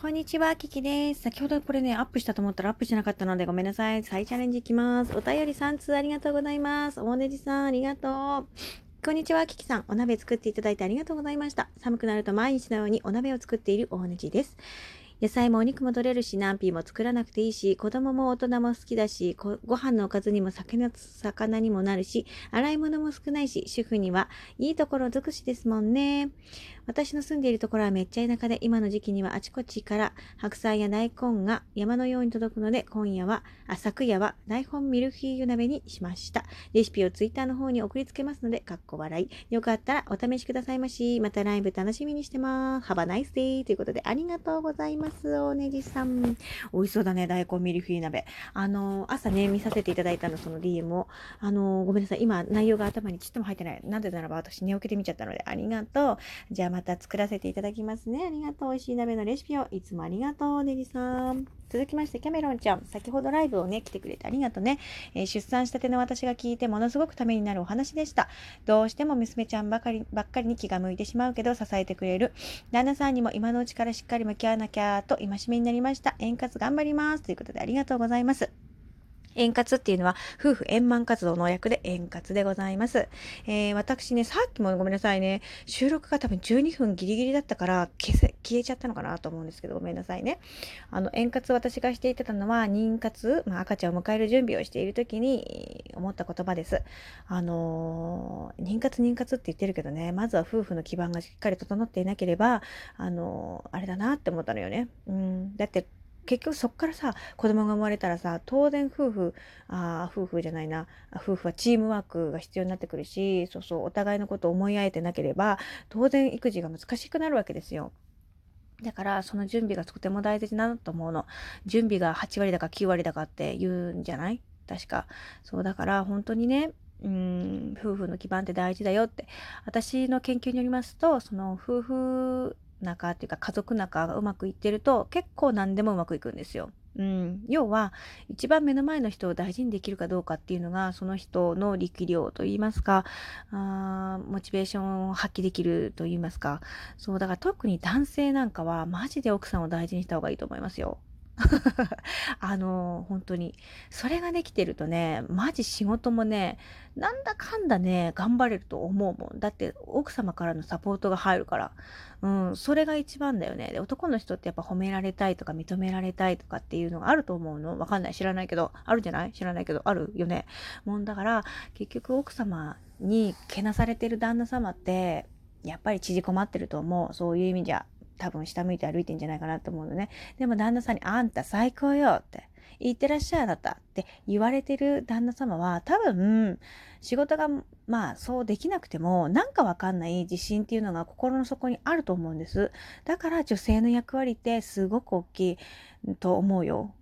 こんにちは、キキです。先ほどこれね、アップしたと思ったらアップしなかったのでごめんなさい。再チャレンジいきます。お便り3通ありがとうございます。おもねじさん、ありがとう。こんにちは、キキさん。お鍋作っていただいてありがとうございました。寒くなると毎日のようにお鍋を作っているおもねじです。野菜もお肉も取れるし、何品も作らなくていいし、子供も大人も好きだし、ご飯のおかずにも魚にもなるし、洗い物も少ないし、主婦にはいいところ尽くしですもんね。私の住んでいるところはめっちゃ田舎で、今の時期にはあちこちから白菜や大根が山のように届くので、昨夜は大根ミルフィーユ鍋にしました。レシピをツイッターの方に送りつけますので、かっこ笑い。よかったらお試しくださいまし。またライブ楽しみにしてます。Have a nice day ということで、ありがとうございます。おねじさん。美味しそうだね、大根ミルフィーユ鍋。朝ね、見させていただいたの、その DM を。ごめんなさい。今、内容が頭にちっとも入ってない。なんでならば私寝起きで見ちゃったので、ありがとう。じゃあまた作らせていただきますね。ありがとう。美味しい鍋のレシピをいつもありがとう、おねじさん。続きまして、キャメロンちゃん。先ほどライブをね、来てくれてありがとうね。出産したての私が聞いて、ものすごくためになるお話でした。どうしても娘ちゃんばっかりに気が向いてしまうけど、支えてくれる旦那さんにも今のうちからしっかり向き合わなきゃと戒めになりました。円滑頑張ります。ということで、ありがとうございます。円滑っていうのは夫婦円満活動の略で円滑でございます。私ね、さっきもごめんなさいね、収録が多分12分ギリギリだったから消えちゃったのかなと思うんですけど、ごめんなさいね。円滑私がしていたのは妊活、赤ちゃんを迎える準備をしている時に思った言葉です。妊活って言ってるけどね、まずは夫婦の基盤がしっかり整っていなければ、あれだなって思ったのよね。だって結局そっからさ、子供が生まれたらさ、当然夫婦はチームワークが必要になってくるし、お互いのことを思い合えてなければ当然育児が難しくなるわけですよ。だからその準備がとても大切だなと思うの。準備が8割だか9割だかって言うんじゃない？確か。そうだから本当にね、夫婦の基盤って大事だよって。私の研究によりますと、その夫婦仲っていうか家族仲がうまくいってると結構何でもうまくいくんですよ。要は一番目の前の人を大事にできるかどうかっていうのが、その人の力量といいますか、モチベーションを発揮できるといいますか。そうだから特に男性なんかはマジで奥さんを大事にした方がいいと思いますよ。本当にそれができてるとね、マジ仕事もね、なんだかんだね頑張れると思うもん。だって奥様からのサポートが入るから、それが一番だよね。で、男の人ってやっぱ褒められたいとか認められたいとかっていうのがあると思うの。わかんない、知らないけどあるじゃない？知らないけどあるよね。だから結局奥様にけなされてる旦那様ってやっぱり縮こまってると思う。そういう意味じゃ多分下向いて歩いてんじゃないかなと思うのね。でも旦那さんにあんた最高よって言ってらっしゃいあなたって言われてる旦那様は、多分仕事がそうできなくてもなんかわかんない自信っていうのが心の底にあると思うんです。だから女性の役割ってすごく大きいと思うよ。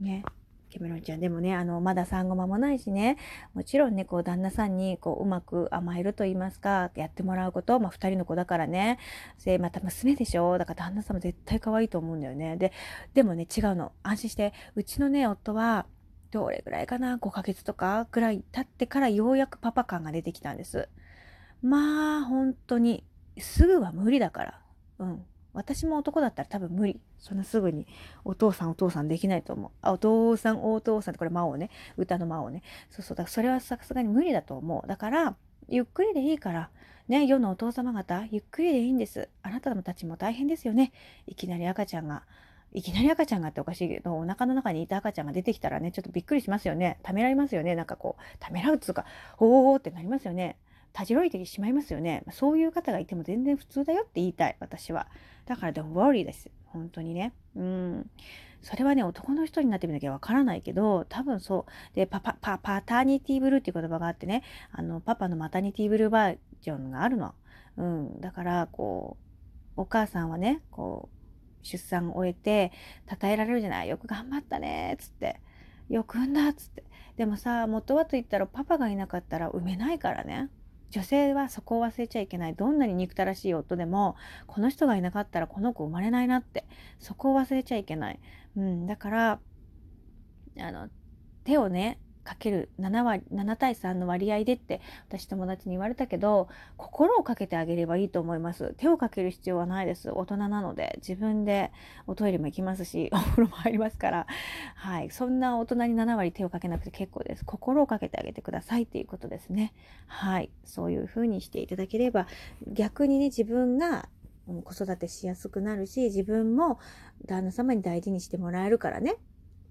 ね、キャメロンちゃん。でもね、まだ産後間もないしね、もちろんね、旦那さんにうまく甘えると言いますか、やってもらうこと、2人の子だからね。で、また娘でしょ。だから旦那さんも絶対可愛いと思うんだよね。でもね、違うの。安心して。うちのね、夫は、どれぐらいかな、5ヶ月とかぐらい経ってからようやくパパ感が出てきたんです。本当に、すぐは無理だから。私も男だったら多分無理。そんなすぐにお父さんできないと思う。お父さんってこれ魔王ね。歌の魔王ね。そう。だからそれはさすがに無理だと思う。だから、ゆっくりでいいから。ね、世のお父様方、ゆっくりでいいんです。あなたたちも大変ですよね。いきなり赤ちゃんがっておかしいけど、お腹の中にいた赤ちゃんが出てきたらね、ちょっとびっくりしますよね。ためらいますよね。ためらうっつうか、おーってなりますよね。たじろいてしまいますよね。そういう方がいても全然普通だよって言いたい、私は。だからdon't worryです。本当にね。それはね、男の人になってみなきゃわからないけど、多分そう。で、パターニティブルーっていう言葉があってね、パパのマタニティブルーバージョンがあるの。だから、お母さんはね、出産を終えて、称えられるじゃない。よく頑張ったね、つって。よく産んだ、つって。でもさ、元はと言ったら、パパがいなかったら産めないからね。女性はそこを忘れちゃいけない。どんなに憎たらしい夫でも、この人がいなかったらこの子生まれないなって、そこを忘れちゃいけない。だから、手をね、かける 7対3の割合でって私友達に言われたけど、心をかけてあげればいいと思います。手をかける必要はないです。大人なので自分でおトイレも行きますしお風呂も入りますから、はい、そんな大人に7割手をかけなくて結構です。心をかけてあげてくださいっていうことですね。はい、そういうふうにしていただければ逆にね、自分が子育てしやすくなるし、自分も旦那様に大事にしてもらえるからね、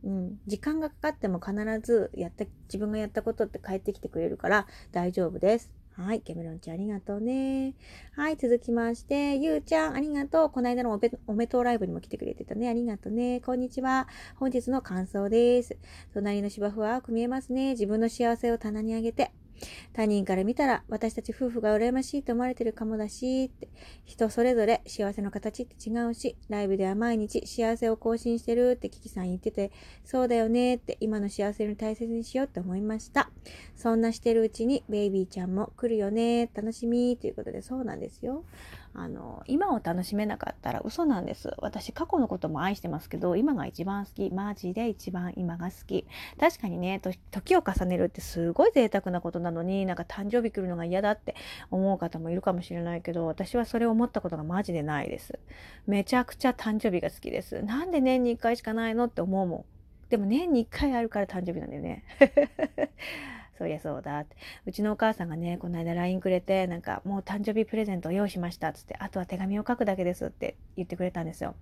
うん、時間がかかっても必ず自分がやったことって返ってきてくれるから大丈夫です。はい、ケメロンちゃんありがとうね。はい、続きましてゆうちゃんありがとう。この間のおめとうライブにも来てくれてたね。ありがとうね。こんにちは。本日の感想です。隣の芝生は青く見えますね。自分の幸せを棚にあげて、他人から見たら私たち夫婦が羨ましいと思われてるかもだしって、人それぞれ幸せの形って違うし、ライブでは毎日幸せを更新してるってキキさん言ってて、そうだよねって、今の幸せを大切にしようって思いました。そんなしてるうちにベイビーちゃんも来るよね、楽しみということで、そうなんですよ。今を楽しめなかったら嘘なんです。私過去のことも愛してますけど、今が一番好き。マジで一番今が好き。確かにね、時を重ねるってすごい贅沢なことなのに、なんか誕生日来るのが嫌だって思う方もいるかもしれないけど、私はそれを思ったことがマジでないです。めちゃくちゃ誕生日が好きです。なんで年に1回しかないのって思うもん。でも年に1回あるから誕生日なんだよねそりゃそうだって。うちのお母さんがね、この間 LINE くれて、なんかもう誕生日プレゼントを用意しましたっつって、あとは手紙を書くだけですって言ってくれたんですよ。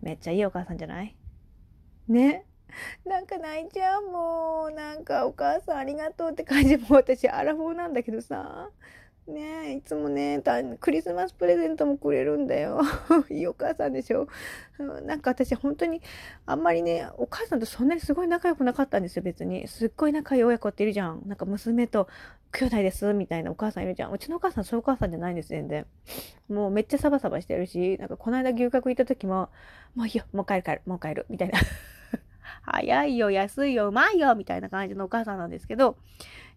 めっちゃいいお母さんじゃないね。なんか泣いちゃうもん。なんかお母さんありがとうって感じ。もう私アラフォーなんだけどさね、いつもねクリスマスプレゼントもくれるんだよいいお母さんでしょ。なんか私本当にあんまりね、お母さんとそんなにすごい仲良くなかったんですよ。別にすっごい仲良い親子っているじゃん。なんか娘と兄弟ですみたいなお母さんいるじゃん。うちのお母さんそういうお母さんじゃないんです。全然もうめっちゃサバサバしてるし、なんかこの間牛角行った時ももういいよ、もう帰る帰る、もう帰るみたいな早いよ、安いよ、うまいよみたいな感じのお母さんなんですけど、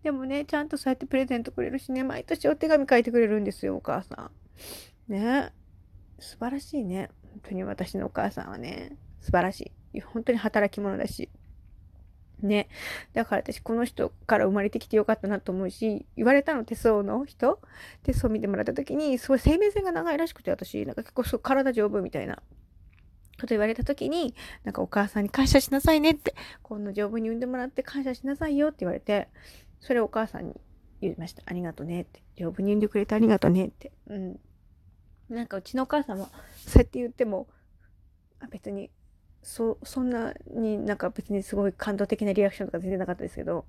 でもね、ちゃんとそうやってプレゼントくれるしね、毎年お手紙書いてくれるんですよ、お母さんね。素晴らしいね。本当に私のお母さんはね素晴らしい。本当に働き者だしね。だから私この人から生まれてきてよかったなと思うし、言われたの手相の人、手相見てもらった時にすごい生命線が長いらしくて、私なんか結構そう体丈夫みたいなこと言われた時に、なんかお母さんに感謝しなさいねって、こんな丈夫に産んでもらって感謝しなさいよって言われて、それをお母さんに言いました。ありがとねって、丈夫に産んでくれてありがとねって、うん、なんかうちのお母さんはそうやって言っても、別にそんなになんか別にすごい感動的なリアクションとか全然なかったですけど、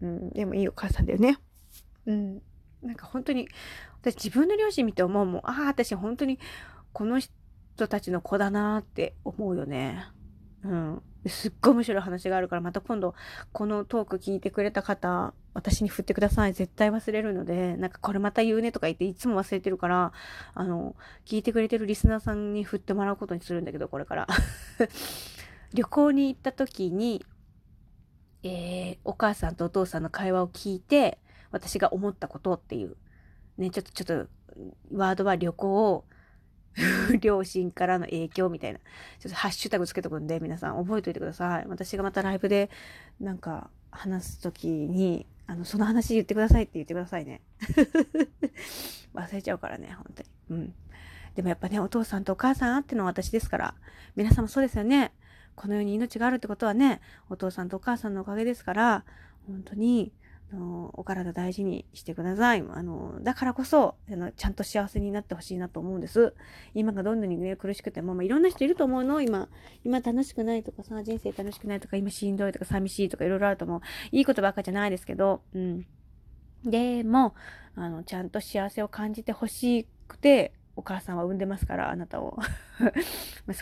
うん、でもいいお母さんだよね。うん、なんか本当に私自分の両親見て思うもん。ああ、私本当にこの人たちの子だなって思うよね。うん、すっごい面白い話があるから、また今度このトーク聞いてくれた方私に振ってください。絶対忘れるので、なんかこれまた言うねとか言っていつも忘れてるから、聞いてくれてるリスナーさんに振ってもらうことにするんだけどこれから旅行に行った時に、お母さんとお父さんの会話を聞いて私が思ったことっていうね、ちょっとワードは旅行を両親からの影響みたいな、ちょっとハッシュタグつけとくんで皆さん覚えておいてください。私がまたライブでなんか話すときにその話言ってくださいって言ってくださいね忘れちゃうからね本当に、うん、でもやっぱね、お父さんとお母さんあっての私ですから、皆様そうですよね。この世に命があるってことはね、お父さんとお母さんのおかげですから、本当にお体大事にしてください。だからこそちゃんと幸せになってほしいなと思うんです。今がどんなに、ね、苦しくても、いろんな人いると思うの。今楽しくないとかさ、人生楽しくないとか、今しんどいとか寂しいとかいろいろあると思う。いいことばっかじゃないですけど、うん、でもちゃんと幸せを感じてほしくてお母さんは産んでますから、あなたを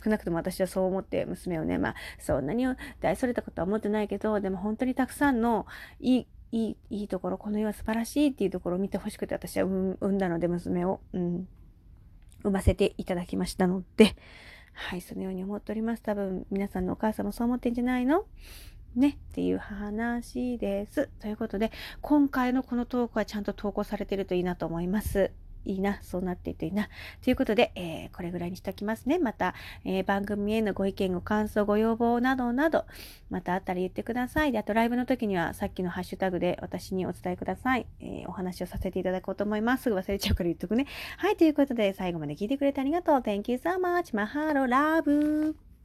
少なくとも私はそう思って、娘をね、そんなに大それたことは思ってないけど、でも本当にたくさんのいいところ、この世は素晴らしいっていうところを見てほしくて私は産んだので、娘を、産ませていただきましたので、はい、そのように思っております。多分皆さんのお母さんもそう思ってんじゃないのねっていう話です。ということで今回のこのトークはちゃんと投稿されてるといいなと思います。いいな、そうなっていていいなということで、これぐらいにしておきますね。また、番組へのご意見ご感想ご要望などなどまたあったら言ってください。で、あとライブの時にはさっきのハッシュタグで私にお伝えください、お話をさせていただこうと思います。すぐ忘れちゃうから言っとくね。はい、ということで最後まで聞いてくれてありがとう。 Thank you so much. マハロラブ。